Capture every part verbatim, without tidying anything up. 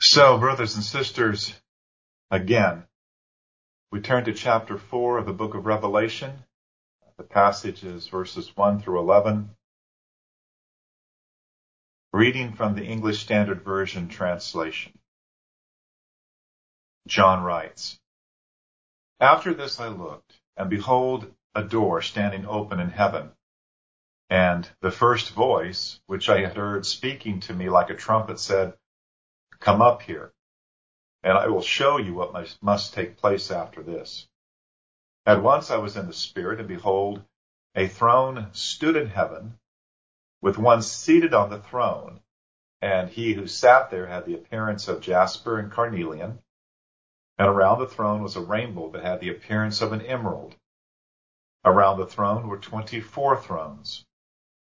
So, brothers and sisters, again, we turn to chapter four of the book of Revelation. The passage is verses one through eleven. Reading from the English Standard Version translation. John writes, "After this I looked, and behold, a door standing open in heaven. And the first voice, which I had heard speaking to me like a trumpet, said, 'Come up here, and I will show you what must take place after this.' At once I was in the Spirit, and behold, a throne stood in heaven, with one seated on the throne, and he who sat there had the appearance of jasper and carnelian, and around the throne was a rainbow that had the appearance of an emerald. Around the throne were twenty-four thrones,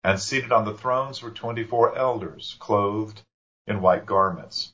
and seated on the thrones were twenty-four elders, clothed in white garments,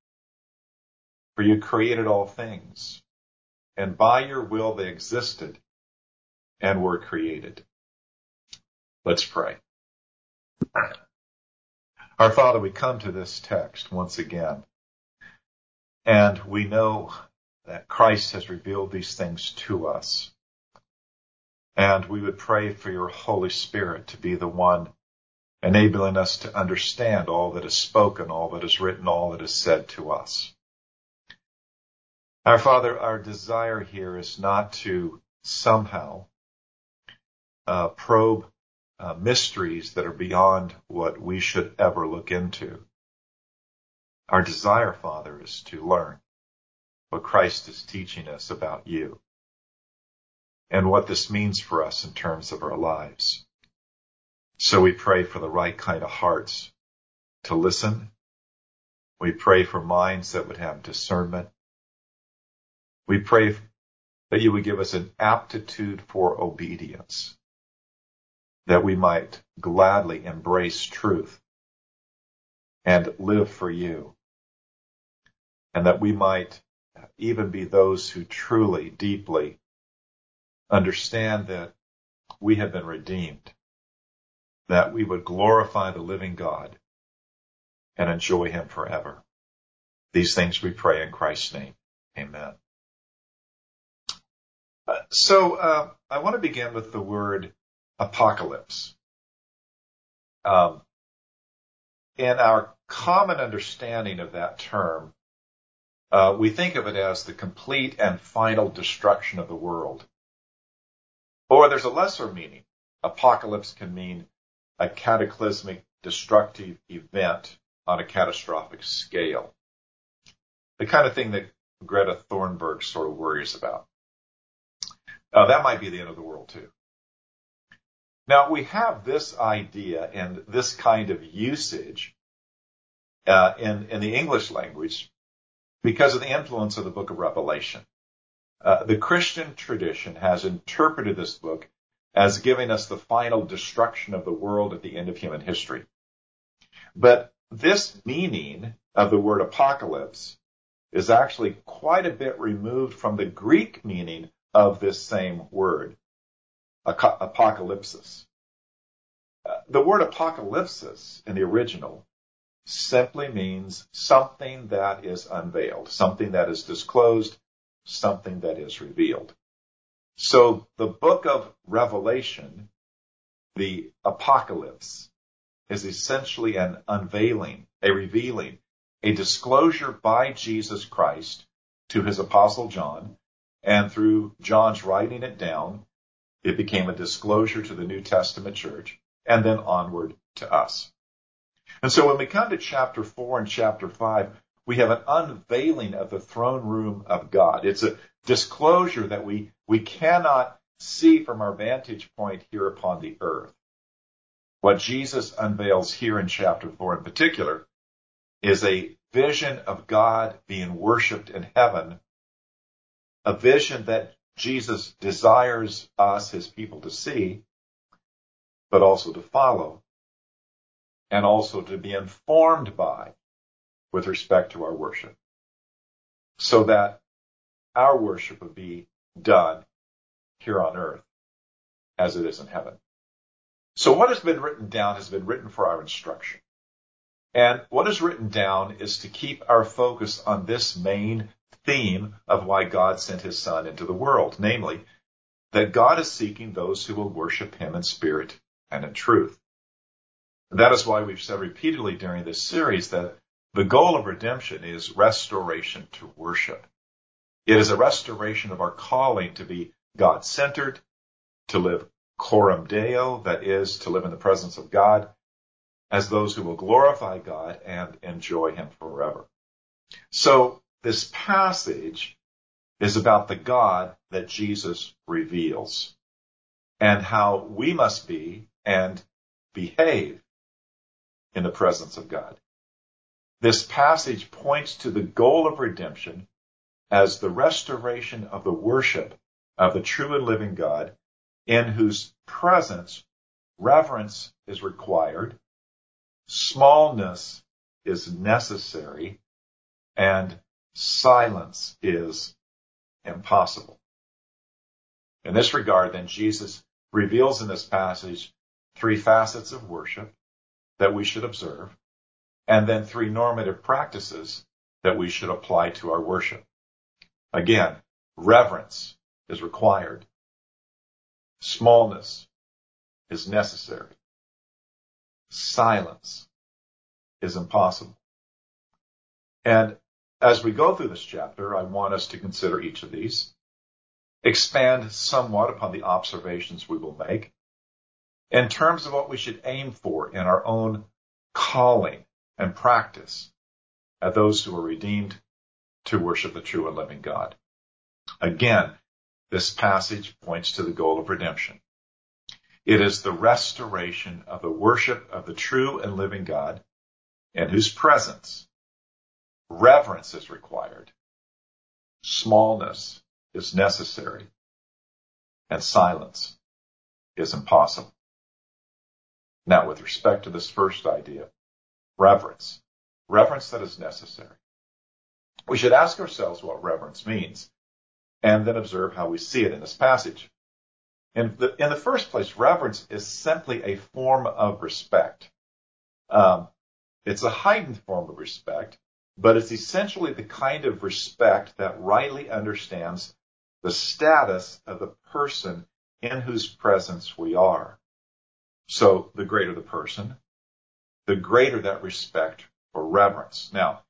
For you created all things, and by your will they existed and were created.'" Let's pray. Our Father, we come to this text once again, and we know that Christ has revealed these things to us. And we would pray for your Holy Spirit to be the one enabling us to understand all that is spoken, all that is written, all that is said to us. Our Father, our desire here is not to somehow uh, probe uh, mysteries that are beyond what we should ever look into. Our desire, Father, is to learn what Christ is teaching us about you and what this means for us in terms of our lives. So we pray for the right kind of hearts to listen. We pray for minds that would have discernment. We pray that you would give us an aptitude for obedience, that we might gladly embrace truth and live for you, and that we might even be those who truly, deeply understand that we have been redeemed, that we would glorify the living God and enjoy him forever. These things we pray in Christ's name. Amen. So uh, I want to begin with the word apocalypse. Um, in our common understanding of that term, uh, we think of it as the complete and final destruction of the world. Or there's a lesser meaning. Apocalypse can mean a cataclysmic, destructive event on a catastrophic scale, the kind of thing that Greta Thunberg sort of worries about. Uh, that might be the end of the world, too. Now, we have this idea and this kind of usage uh, in, in the English language because of the influence of the book of Revelation. Uh, the Christian tradition has interpreted this book as giving us the final destruction of the world at the end of human history. But This meaning of the word apocalypse is actually quite a bit removed from the Greek meaning of this same word, apocalypsis. The word apocalypsis in the original simply means something that is unveiled, something that is disclosed, something that is revealed. So the book of Revelation, the apocalypse, is essentially an unveiling, a revealing, a disclosure by Jesus Christ to his apostle John, and through John's writing it down, it became a disclosure to the New Testament church, and then onward to us. And so when we come to chapter four and chapter five, we have an unveiling of the throne room of God. It's a disclosure that we, we cannot see from our vantage point here upon the earth. What Jesus unveils here in chapter four in particular is a vision of God being worshipped in heaven, a vision that Jesus desires us, his people, to see, but also to follow, and also to be informed by with respect to our worship, so that our worship would be done here on earth as it is in heaven. So what has been written down has been written for our instruction. And what is written down is to keep our focus on this main theme of why God sent his son into the world, namely, that God is seeking those who will worship him in spirit and in truth. And that is why we've said repeatedly during this series that the goal of redemption is restoration to worship. It is a restoration of our calling to be God-centered, to live coram Deo, that is, to live in the presence of God, as those who will glorify God and enjoy him forever. So this passage is about the God that Jesus reveals and how we must be and behave in the presence of God. This passage points to the goal of redemption as the restoration of the worship of the true and living God, in whose presence reverence is required, smallness is necessary, and silence is impossible. In this regard, then, Jesus reveals in this passage three facets of worship that we should observe, and then three normative practices that we should apply to our worship. Again, reverence is required. Smallness is necessary. Silence is impossible. And as we go through this chapter, I want us to consider each of these, expand somewhat upon the observations we will make in terms of what we should aim for in our own calling and practice at those who are redeemed to worship the true and living God. Again, this passage points to the goal of redemption. It is the restoration of the worship of the true and living God, in whose presence reverence is required, smallness is necessary, and silence is impossible. Now, with respect to this first idea, reverence, reverence that is necessary, we should ask ourselves what reverence means, and then observe how we see it in this passage. In the, in the first place, reverence is simply a form of respect. Um, it's a heightened form of respect, but it's essentially the kind of respect that rightly understands the status of the person in whose presence we are. So the greater the person, the greater that respect or reverence. Now,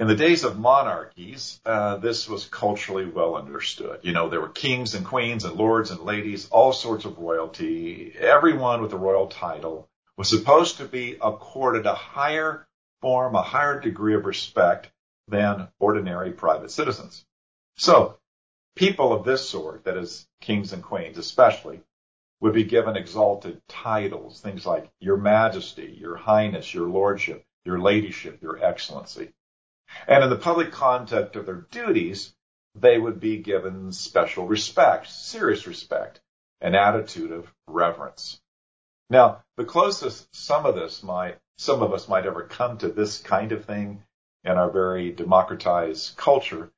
in the days of monarchies, uh, this was culturally well understood. You know, there were kings and queens and lords and ladies, all sorts of royalty. Everyone with a royal title was supposed to be accorded a higher form, a higher degree of respect than ordinary private citizens. So people of this sort, that is, kings and queens especially, would be given exalted titles, things like Your Majesty, Your Highness, Your Lordship, Your Ladyship, Your Excellency. And in the public conduct of their duties, they would be given special respect, serious respect, an attitude of reverence. Now, the closest some of this might, some of us might ever come to this kind of thing in our very democratized culture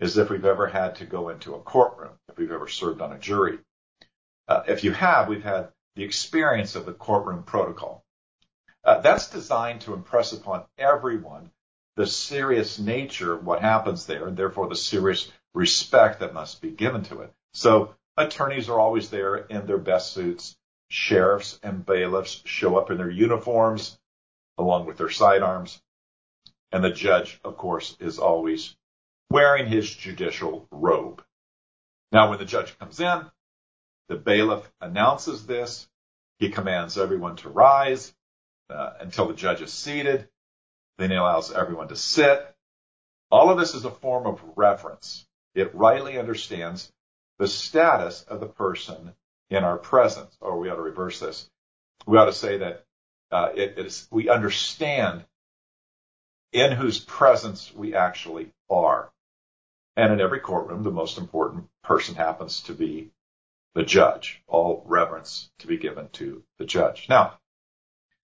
is if we've ever had to go into a courtroom, if we've ever served on a jury. Uh, if you have, we've had the experience of the courtroom protocol. Uh, that's designed to impress upon everyone the serious nature of what happens there, and therefore the serious respect that must be given to it. So attorneys are always there in their best suits. Sheriffs and bailiffs show up in their uniforms along with their sidearms. And the judge, of course, is always wearing his judicial robe. Now, when the judge comes in, the bailiff announces this. He commands everyone to rise uh, until the judge is seated. Then he allows everyone to sit. All of this is a form of reverence. It rightly understands the status of the person in our presence. Or we ought to reverse this. We ought to say that uh, it, it is, we understand in whose presence we actually are. And in every courtroom, the most important person happens to be the judge. All reverence to be given to the judge. Now,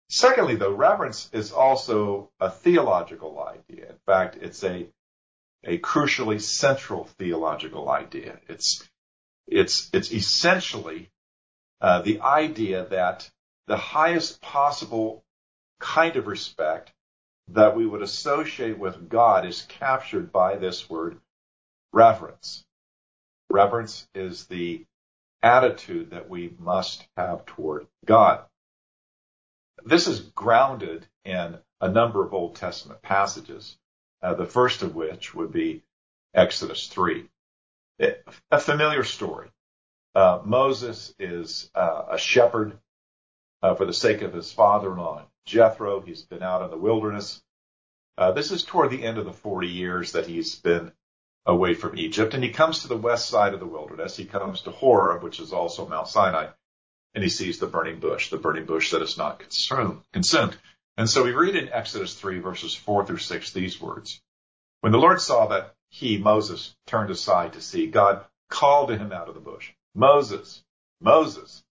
secondly, though, reverence is also a theological idea. In fact, it's a a crucially central theological idea. It's it's it's essentially uh, the idea that the highest possible kind of respect that we would associate with God is captured by this word reverence. Reverence is the attitude that we must have toward God. This is grounded in a number of Old Testament passages, uh, the first of which would be Exodus three. It, a familiar story. Uh, Moses is uh, a shepherd uh, for the sake of his father-in-law, Jethro. He's been out in the wilderness. Uh, this is toward the end of the forty years that he's been away from Egypt, and he comes to the west side of the wilderness. He comes to Horeb, which is also Mount Sinai, and he sees the burning bush, the burning bush that is not consumed. And so we read in Exodus three, verses four through six, these words. When the Lord saw that he, Moses, turned aside to see, God called to him out of the bush, Moses, Moses.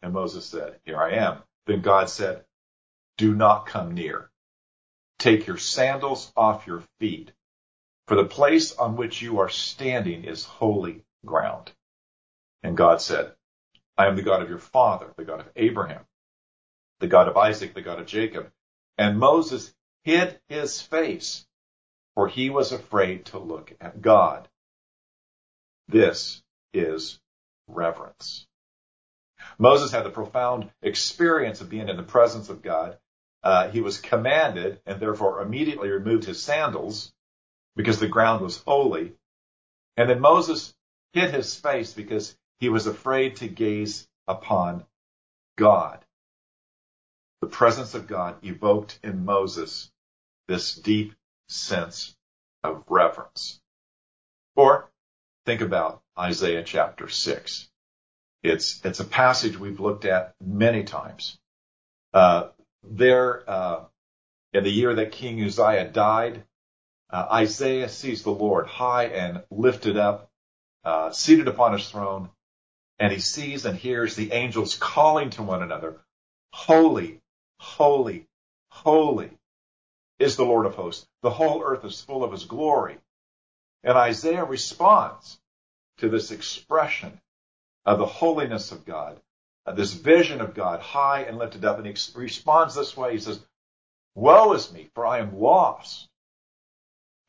And Moses said, here I am. Then God said, do not come near. Take your sandals off your feet, for the place on which you are standing is holy ground. And God said, I am the God of your father, the God of Abraham, the God of Isaac, the God of Jacob. And Moses hid his face, for he was afraid to look at God. This is reverence. Moses had the profound experience of being in the presence of God. Uh, he was commanded and therefore immediately removed his sandals, because the ground was holy. And then Moses hid his face because he was afraid to gaze upon God. The presence of God evoked in Moses this deep sense of reverence. Or think about Isaiah chapter six. It's, it's a passage we've looked at many times. Uh, there, uh, in the year that King Uzziah died, Uh, Isaiah sees the Lord high and lifted up, uh, seated upon his throne, and he sees and hears the angels calling to one another, holy, holy, holy is the Lord of hosts. The whole earth is full of his glory. And Isaiah responds to this expression of the holiness of God, uh, this vision of God high and lifted up, and he ex- responds this way. He says, woe is me, for I am lost.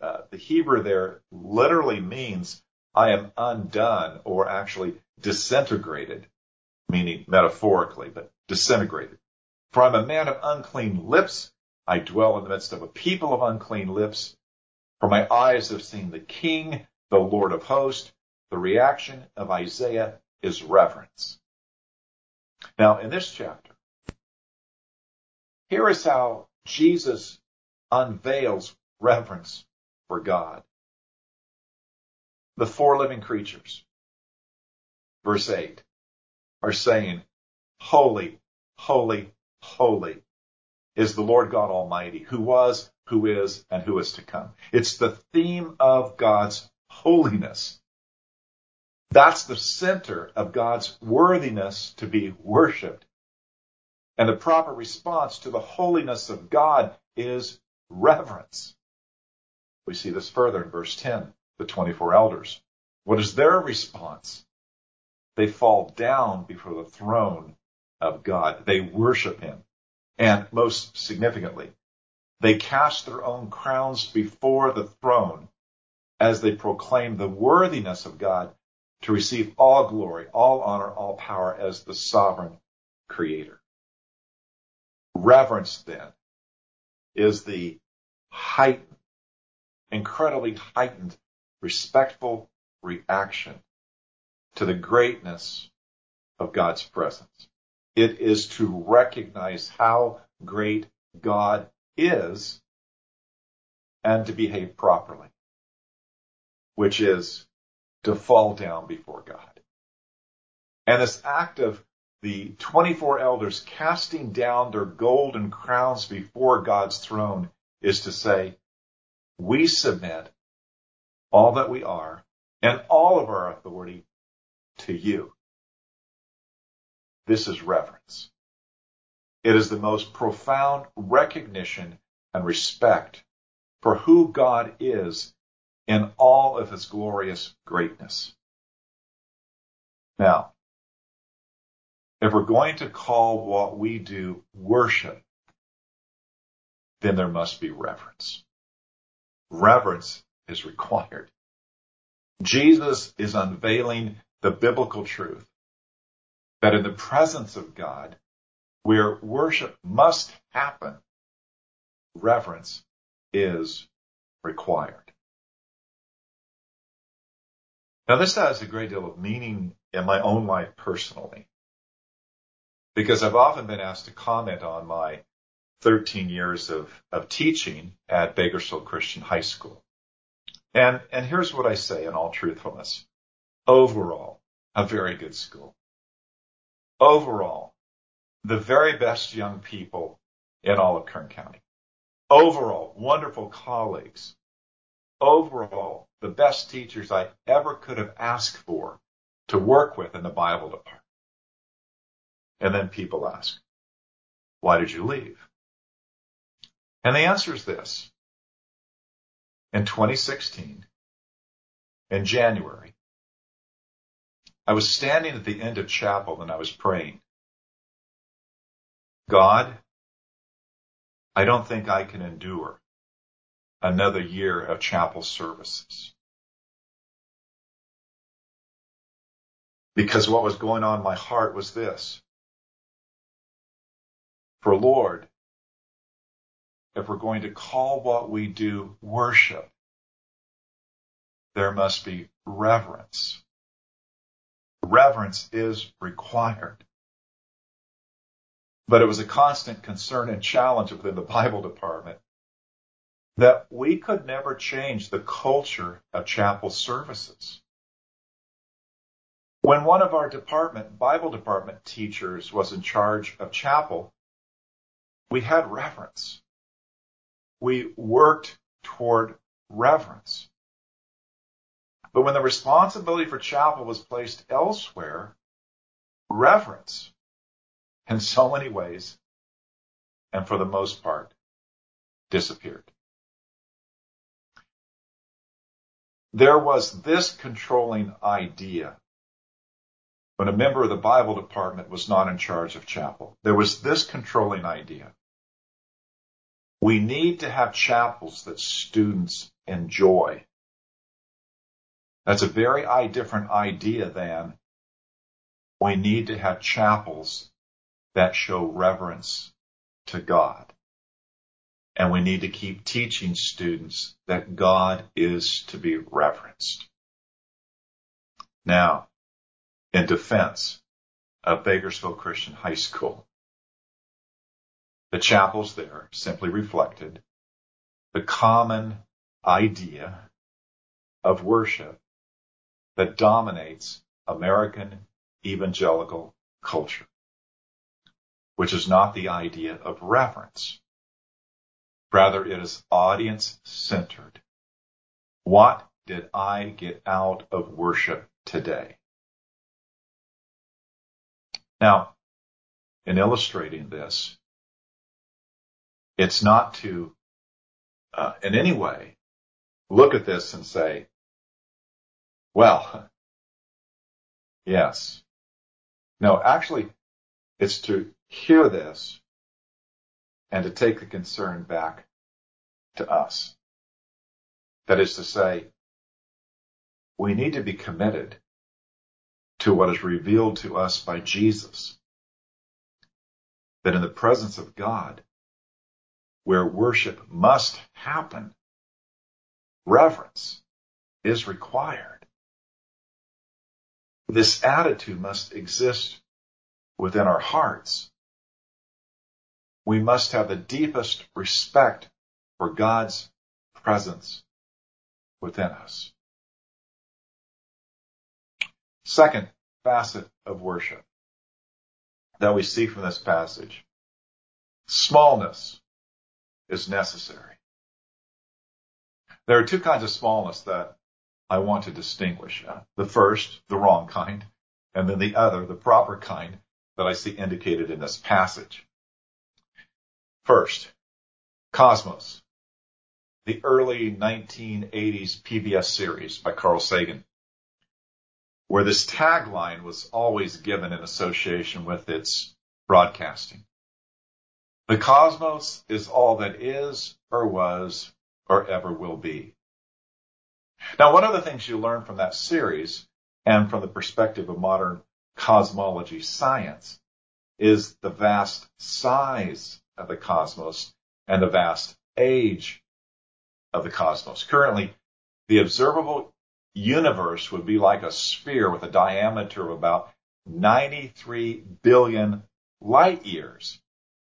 Uh, the Hebrew there literally means I am undone, or actually disintegrated, meaning metaphorically, but disintegrated. For I'm a man of unclean lips. I dwell in the midst of a people of unclean lips. For my eyes have seen the King, the Lord of hosts. The reaction of Isaiah is reverence. Now, in this chapter, here is how Jesus unveils reverence for God. The four living creatures, verse eight, are saying, holy, holy, holy is the Lord God Almighty, who was, who is, and who is to come. It's the theme of God's holiness. That's the center of God's worthiness to be worshipped. And the proper response to the holiness of God is reverence. We see this further in verse ten, the twenty-four elders. What is their response? They fall down before the throne of God. They worship him. And most significantly, they cast their own crowns before the throne as they proclaim the worthiness of God to receive all glory, all honor, all power as the sovereign creator. Reverence, then, is the heightened, incredibly heightened, respectful reaction to the greatness of God's presence. It is to recognize how great God is and to behave properly, which is to fall down before God. And this act of the twenty-four elders casting down their golden crowns before God's throne is to say, we submit all that we are and all of our authority to you. This is reverence. It is the most profound recognition and respect for who God is in all of his glorious greatness. Now, if we're going to call what we do worship, then there must be reverence. Reverence is required. Jesus is unveiling the biblical truth that in the presence of God, where worship must happen, reverence is required. Now, this has a great deal of meaning in my own life personally, because I've often been asked to comment on my thirteen years of, of teaching at Bakersfield Christian High School. And, and here's what I say in all truthfulness. Overall, a very good school. Overall, the very best young people in all of Kern County. Overall, wonderful colleagues. Overall, the best teachers I ever could have asked for to work with in the Bible department. And then people ask, why did you leave? And the answer is this. In twenty sixteen, in January, I was standing at the end of chapel and I was praying, God, I don't think I can endure another year of chapel services. Because what was going on in my heart was this. For Lord, if we're going to call what we do worship, there must be reverence. Reverence is required. But it was a constant concern and challenge within the Bible department that we could never change the culture of chapel services. When one of our department, Bible department teachers was in charge of chapel, we had reverence. We worked toward reverence. But when the responsibility for chapel was placed elsewhere, reverence, in so many ways, and for the most part, disappeared. There was this controlling idea when a member of the Bible department was not in charge of chapel. There was this controlling idea. We need to have chapels that students enjoy. That's a very different idea than we need to have chapels that show reverence to God. And we need to keep teaching students that God is to be reverenced. Now, in defense of Bakersfield Christian High School, the chapels there simply reflected the common idea of worship that dominates American evangelical culture, which is not the idea of reverence. Rather, it is audience-centered. What did I get out of worship today? Now, in illustrating this. It's not to, uh, in any way, look at this and say, well, yes. No, actually, it's to hear this and to take the concern back to us. That is to say, we need to be committed to what is revealed to us by Jesus. That in the presence of God, where worship must happen, reverence is required. This attitude must exist within our hearts. We must have the deepest respect for God's presence within us. Second facet of worship that we see from this passage, smallness is necessary. There are two kinds of smallness that I want to distinguish. The first, the wrong kind, and then the other, the proper kind, that I see indicated in this passage. First, Cosmos, the early nineteen eighties P B S series by Carl Sagan, where this tagline was always given in association with its broadcasting. The cosmos is all that is or was or ever will be. Now, one of the things you learn from that series and from the perspective of modern cosmology science is the vast size of the cosmos and the vast age of the cosmos. Currently, the observable universe would be like a sphere with a diameter of about ninety-three billion light years,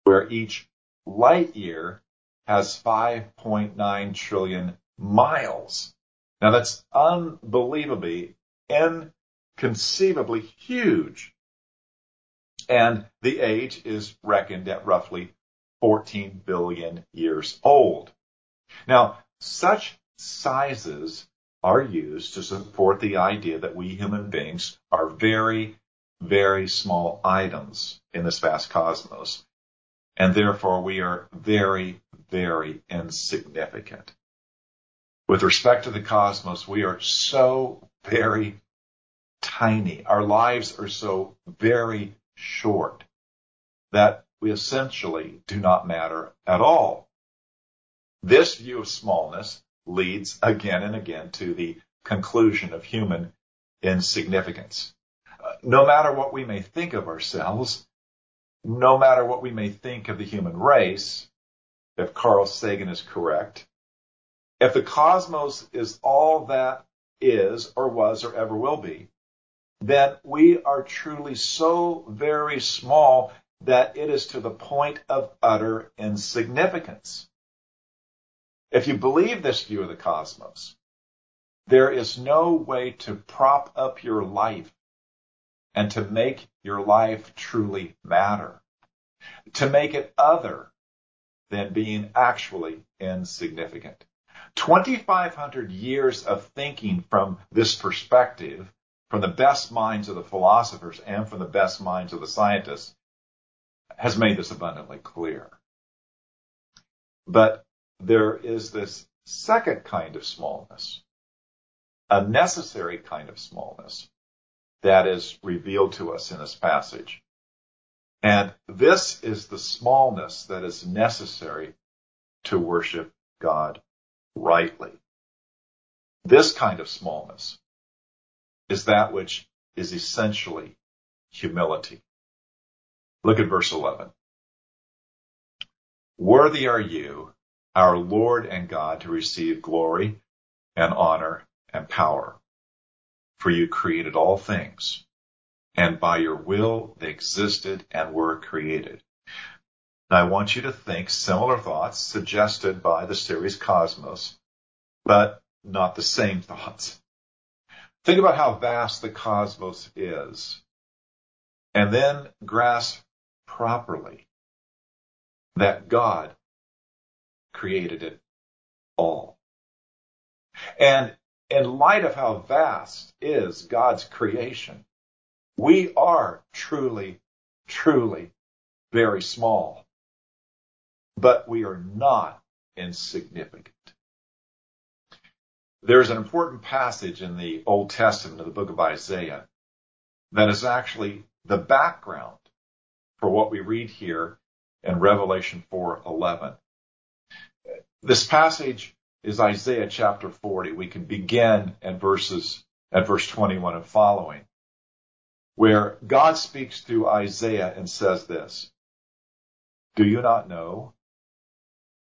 where each light year has five point nine trillion miles. Now that's unbelievably, inconceivably huge. And the age is reckoned at roughly fourteen billion years old. Now, such sizes are used to support the idea that we human beings are very, very small items in this vast cosmos, and therefore we are very, very insignificant. With respect to the cosmos, we are so very tiny. Our lives are so very short that we essentially do not matter at all. This view of smallness leads again and again to the conclusion of human insignificance. No matter what we may think of ourselves, no matter what we may think of the human race, if Carl Sagan is correct, if the cosmos is all that is or was or ever will be, then we are truly so very small that it is to the point of utter insignificance. If you believe this view of the cosmos, there is no way to prop up your life and to make your life truly matter, to make it other than being actually insignificant. twenty-five hundred years of thinking from this perspective, from the best minds of the philosophers and from the best minds of the scientists, has made this abundantly clear. But there is this second kind of smallness, a necessary kind of smallness, that is revealed to us in this passage. And this is the smallness that is necessary to worship God rightly. This kind of smallness is that which is essentially humility. Look at verse eleven. Worthy are you, our Lord and God, to receive glory and honor and power. For you created all things, and by your will they existed and were created. Now, I want you to think similar thoughts suggested by the series Cosmos, but not the same thoughts. Think about how vast the cosmos is, and then grasp properly that God created it all. And in light of how vast is God's creation, we are truly, truly very small, but we are not insignificant. There's an important passage in the Old Testament of the book of Isaiah that is actually the background for what we read here in Revelation four eleven. This passage is Isaiah chapter forty. We can begin at verses at verse twenty-one and following, where God speaks through Isaiah and says this: "Do you not know?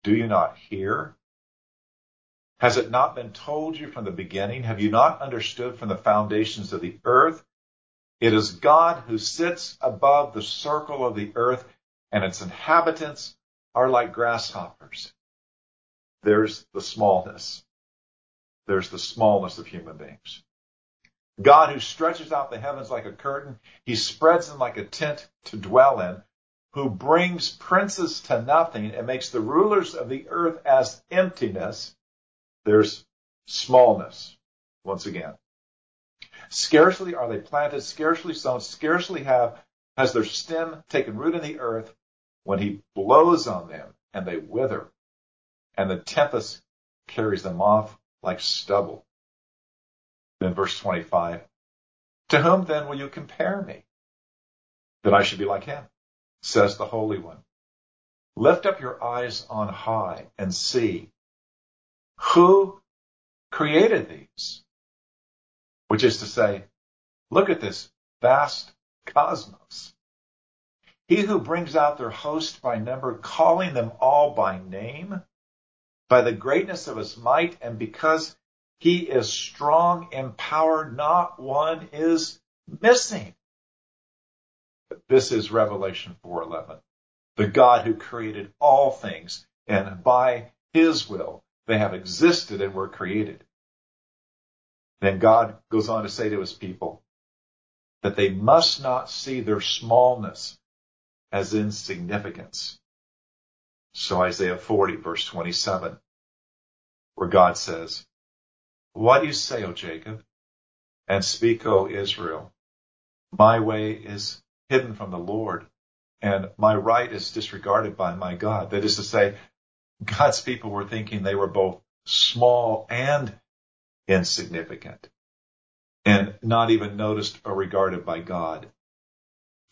Do you not hear? Has it not been told you from the beginning? Have you not understood from the foundations of the earth? It is God who sits above the circle of the earth, and its inhabitants are like grasshoppers." There's the smallness. There's the smallness of human beings. God who stretches out the heavens like a curtain, he spreads them like a tent to dwell in, who brings princes to nothing and makes the rulers of the earth as emptiness. There's smallness, once again. Scarcely are they planted, scarcely sown, scarcely have has their stem taken root in the earth, when he blows on them and they wither, and the tempest carries them off like stubble. Then verse twenty-five, "To whom then will you compare me, that I should be like him, says the Holy One? Lift up your eyes on high and see who created these," which is to say, look at this vast cosmos. "He who brings out their host by number, calling them all by name, by the greatness of his might, and because he is strong in power, not one is missing." This is Revelation four eleven. The God who created all things, and by his will they have existed and were created. Then God goes on to say to his people that they must not see their smallness as insignificance. So Isaiah forty, verse twenty-seven, where God says, "What do you say, O Jacob? And speak, O Israel. My way is hidden from the Lord, and my right is disregarded by my God." That is to say, God's people were thinking they were both small and insignificant, and not even noticed or regarded by God.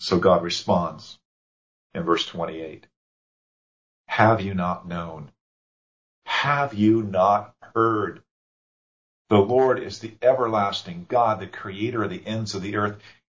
So God responds in verse twenty-eight. "Have you not known? Have you not heard? The Lord is the everlasting God, the creator of the ends of the earth.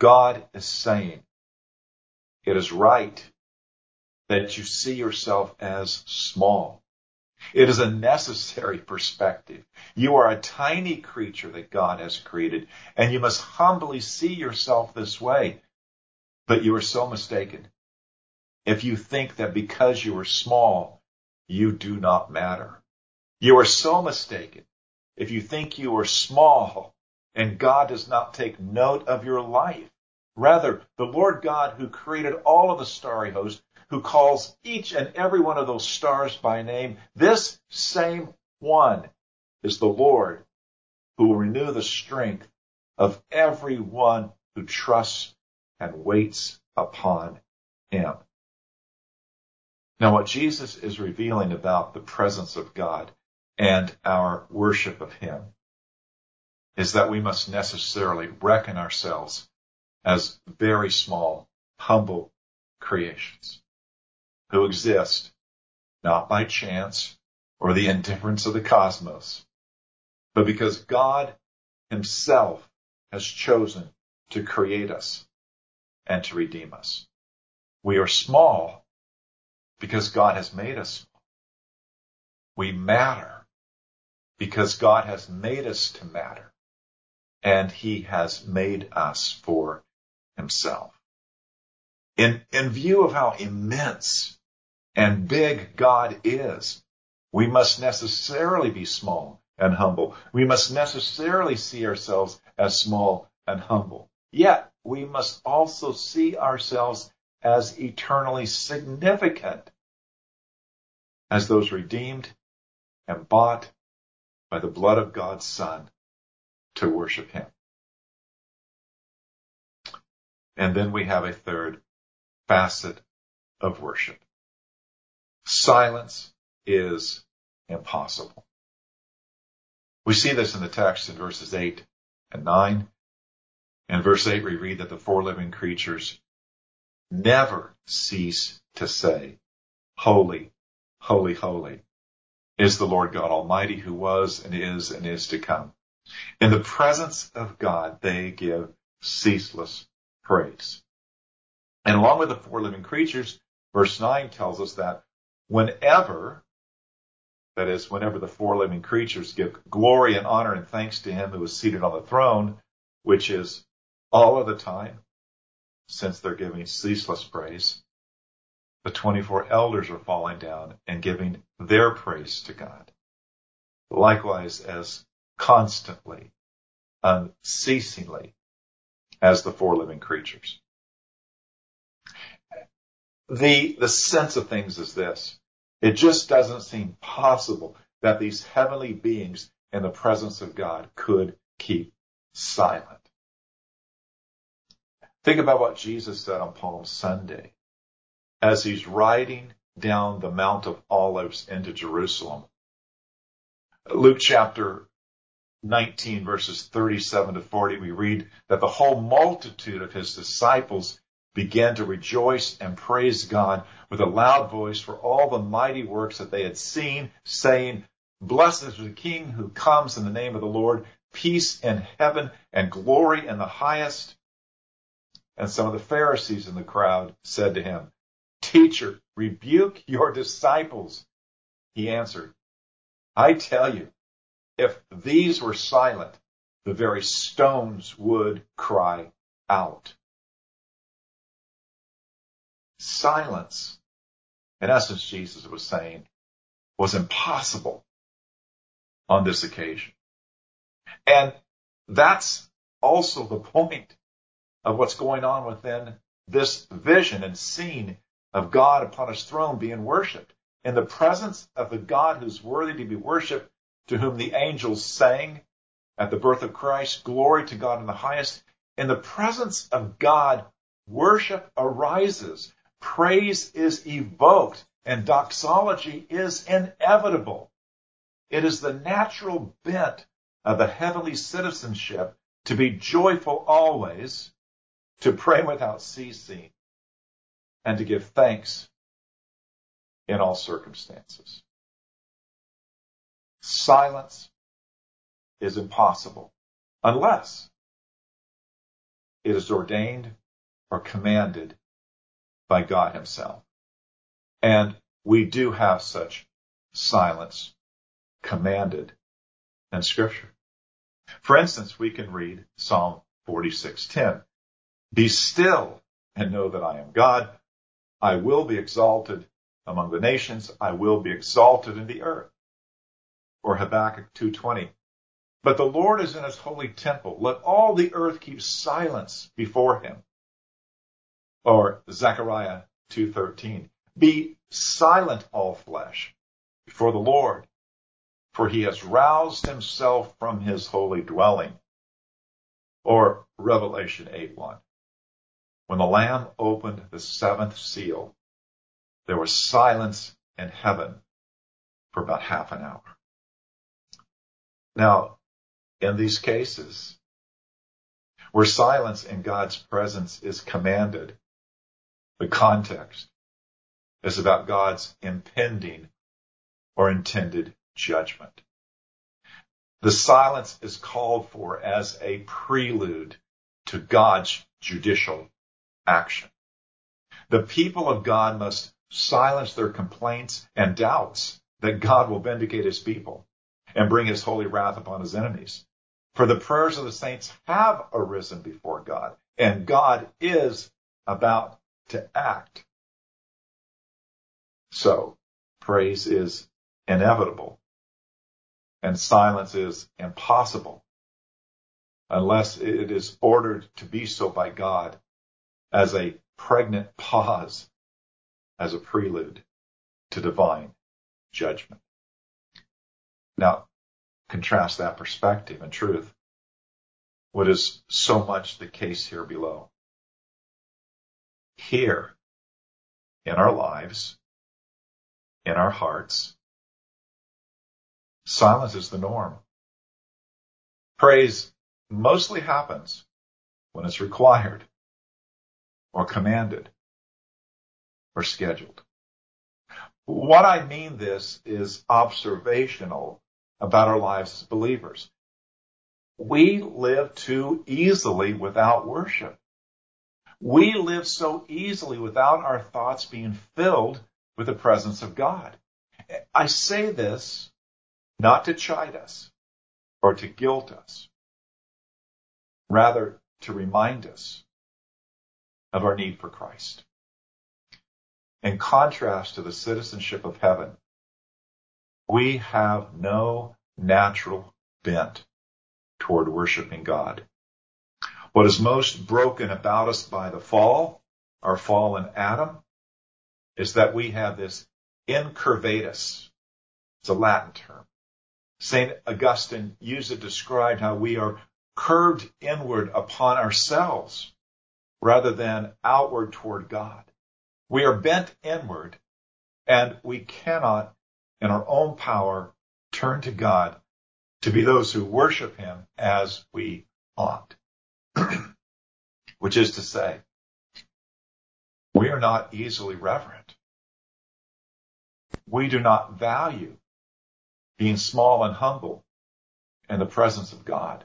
God is saying, it is right that you see yourself as small. It is a necessary perspective. You are a tiny creature that God has created, and you must humbly see yourself this way. But you are so mistaken if you think that because you are small, you do not matter. You are so mistaken if you think you are small and God does not take note of your life. Rather, the Lord God who created all of the starry host, who calls each and every one of those stars by name, this same one is the Lord who will renew the strength of everyone who trusts and waits upon him. Now, what Jesus is revealing about the presence of God and our worship of him is that we must necessarily reckon ourselves as very small, humble creations who exist not by chance or the indifference of the cosmos, but because God himself has chosen to create us and to redeem us. We are small because God has made us small. We matter because God has made us to matter, and he has made us for himself. In, in view of how immense and big God is. We must necessarily be small and humble. We must necessarily see ourselves as small and humble. Yet we must also see ourselves as eternally significant, as those redeemed and bought by the blood of God's Son to worship him. And then we have a third facet of worship. Silence is impossible. We see this in the text in verses eight and nine. In verse eight, we read that the four living creatures never cease to say, "Holy, holy, holy is the Lord God Almighty, who was and is and is to come." In the presence of God, they give ceaseless praise. And along with the four living creatures, verse nine tells us that whenever, that is, whenever the four living creatures give glory and honor and thanks to him who is seated on the throne, which is all of the time, since they're giving ceaseless praise, the twenty-four elders are falling down and giving their praise to God. Likewise, as constantly, unceasingly, as the four living creatures. The, the sense of things is this. It just doesn't seem possible that these heavenly beings in the presence of God could keep silent. Think about what Jesus said on Palm Sunday as he's riding down the Mount of Olives into Jerusalem. Luke chapter nineteen, verses thirty-seven to forty, we read that the whole multitude of his disciples began to rejoice and praise God with a loud voice for all the mighty works that they had seen, saying, "Blessed is the King who comes in the name of the Lord, peace in heaven and glory in the highest." And some of the Pharisees in the crowd said to him, "Teacher, rebuke your disciples." He answered, "I tell you, if these were silent, the very stones would cry out." Silence, in essence, Jesus was saying, was impossible on this occasion. And that's also the point of what's going on within this vision and scene of God upon his throne being worshipped. In the presence of the God who's worthy to be worshipped, to whom the angels sang at the birth of Christ, "Glory to God in the highest." In the presence of God, worship arises. Praise is evoked, and doxology is inevitable. It is the natural bent of the heavenly citizenship to be joyful always, to pray without ceasing, and to give thanks in all circumstances. Silence is impossible unless it is ordained or commanded by God himself. And we do have such silence commanded in Scripture. For instance, we can read Psalm forty-six ten. "Be still and know that I am God. I will be exalted among the nations. I will be exalted in the earth." Or Habakkuk two twenty. "But the Lord is in his holy temple. Let all the earth keep silence before him." Or Zechariah two thirteen. "Be silent, all flesh, before the Lord, for he has roused himself from his holy dwelling." Or Revelation eight one. "When the Lamb opened the seventh seal, there was silence in heaven for about half an hour." Now, in these cases, where silence in God's presence is commanded, the context is about God's impending or intended judgment. The silence is called for as a prelude to God's judicial action. The people of God must silence their complaints and doubts that God will vindicate his people and bring his holy wrath upon his enemies. For the prayers of the saints have arisen before God, and God is about to act. So praise is inevitable, and silence is impossible unless it is ordered to be so by God as a pregnant pause, as a prelude to divine judgment. Now, contrast that perspective and truth, what is so much the case here below. Here, in our lives, in our hearts, silence is the norm. Praise mostly happens when it's required or commanded or scheduled. What I mean this is observational about our lives as believers. We live too easily without worship. We live so easily without our thoughts being filled with the presence of God. I say this not to chide us or to guilt us, rather to remind us of our need for Christ. In contrast to the citizenship of heaven, we have no natural bent toward worshiping God. What is most broken about us by the fall, our fallen Adam, is that we have this incurvatus. It's a Latin term. Saint Augustine used to describe how we are curved inward upon ourselves rather than outward toward God. We are bent inward, and we cannot, in our own power, turn to God to be those who worship him as we ought. Which is to say, we are not easily reverent. We do not value being small and humble in the presence of God.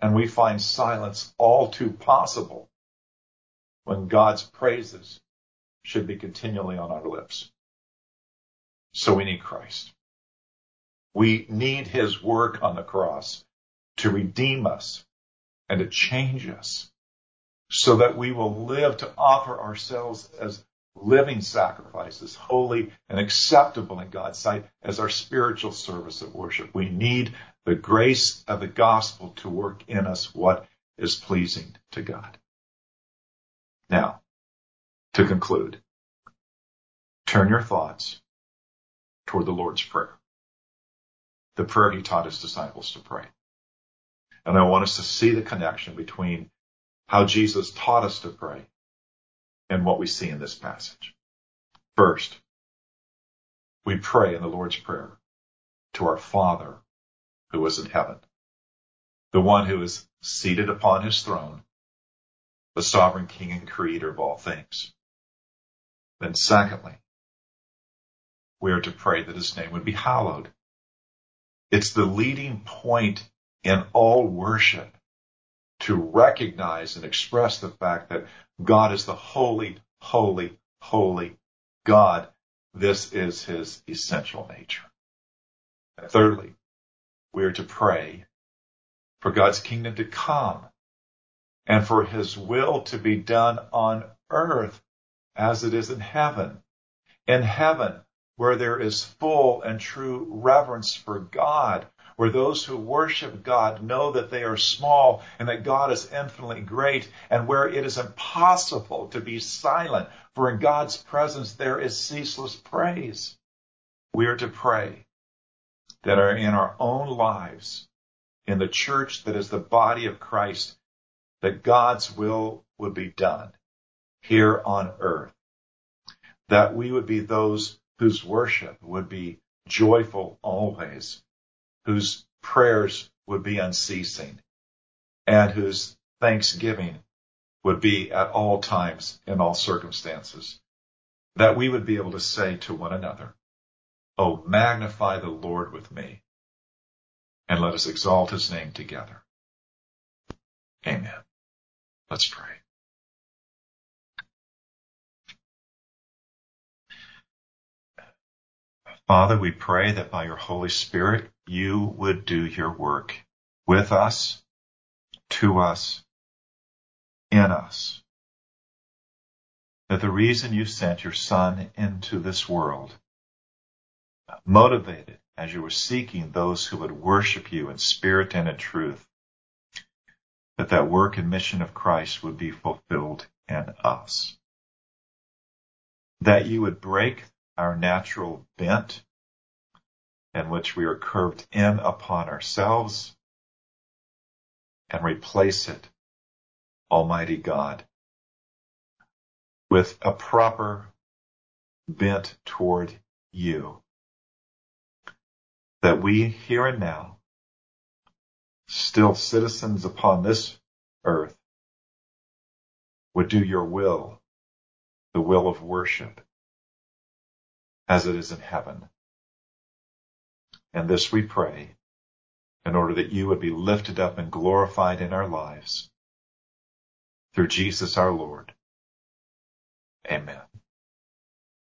And we find silence all too possible when God's praises should be continually on our lips. So we need Christ. We need his work on the cross to redeem us and to change us so that we will live to offer ourselves as living sacrifices, holy and acceptable in God's sight, as our spiritual service of worship. We need the grace of the gospel to work in us what is pleasing to God. Now, to conclude, turn your thoughts toward the Lord's Prayer, the prayer he taught his disciples to pray. And I want us to see the connection between how Jesus taught us to pray and what we see in this passage. First, we pray in the Lord's Prayer to our Father who is in heaven, the one who is seated upon his throne, the sovereign King and Creator of all things. Then secondly, we are to pray that his name would be hallowed. It's the leading point in all worship to recognize and express the fact that God is the holy, holy, holy God. This is his essential nature. And thirdly, we are to pray for God's kingdom to come and for his will to be done on earth as it is in heaven. In heaven, where there is full and true reverence for God, where those who worship God know that they are small and that God is infinitely great, and where it is impossible to be silent, for in God's presence there is ceaseless praise. We are to pray that are in our own lives, in the church that is the body of Christ, that God's will would be done here on earth, that we would be those whose worship would be joyful always, whose prayers would be unceasing, and whose thanksgiving would be at all times, in all circumstances, that we would be able to say to one another, "Oh, magnify the Lord with me, and let us exalt his name together." Amen. Let's pray. Father, we pray that by your Holy Spirit, you would do your work with us, to us, in us. that the reason you sent your Son into this world, motivated as you were seeking those who would worship you in spirit and in truth, that that work and mission of Christ would be fulfilled in us. That you would break our natural bent in which we are curved in upon ourselves and replace it, Almighty God, with a proper bent toward you. That we here and now, still citizens upon this earth, would do your will, the will of worship, as it is in heaven. And this we pray, in order that you would be lifted up and glorified in our lives, through Jesus our Lord. Amen.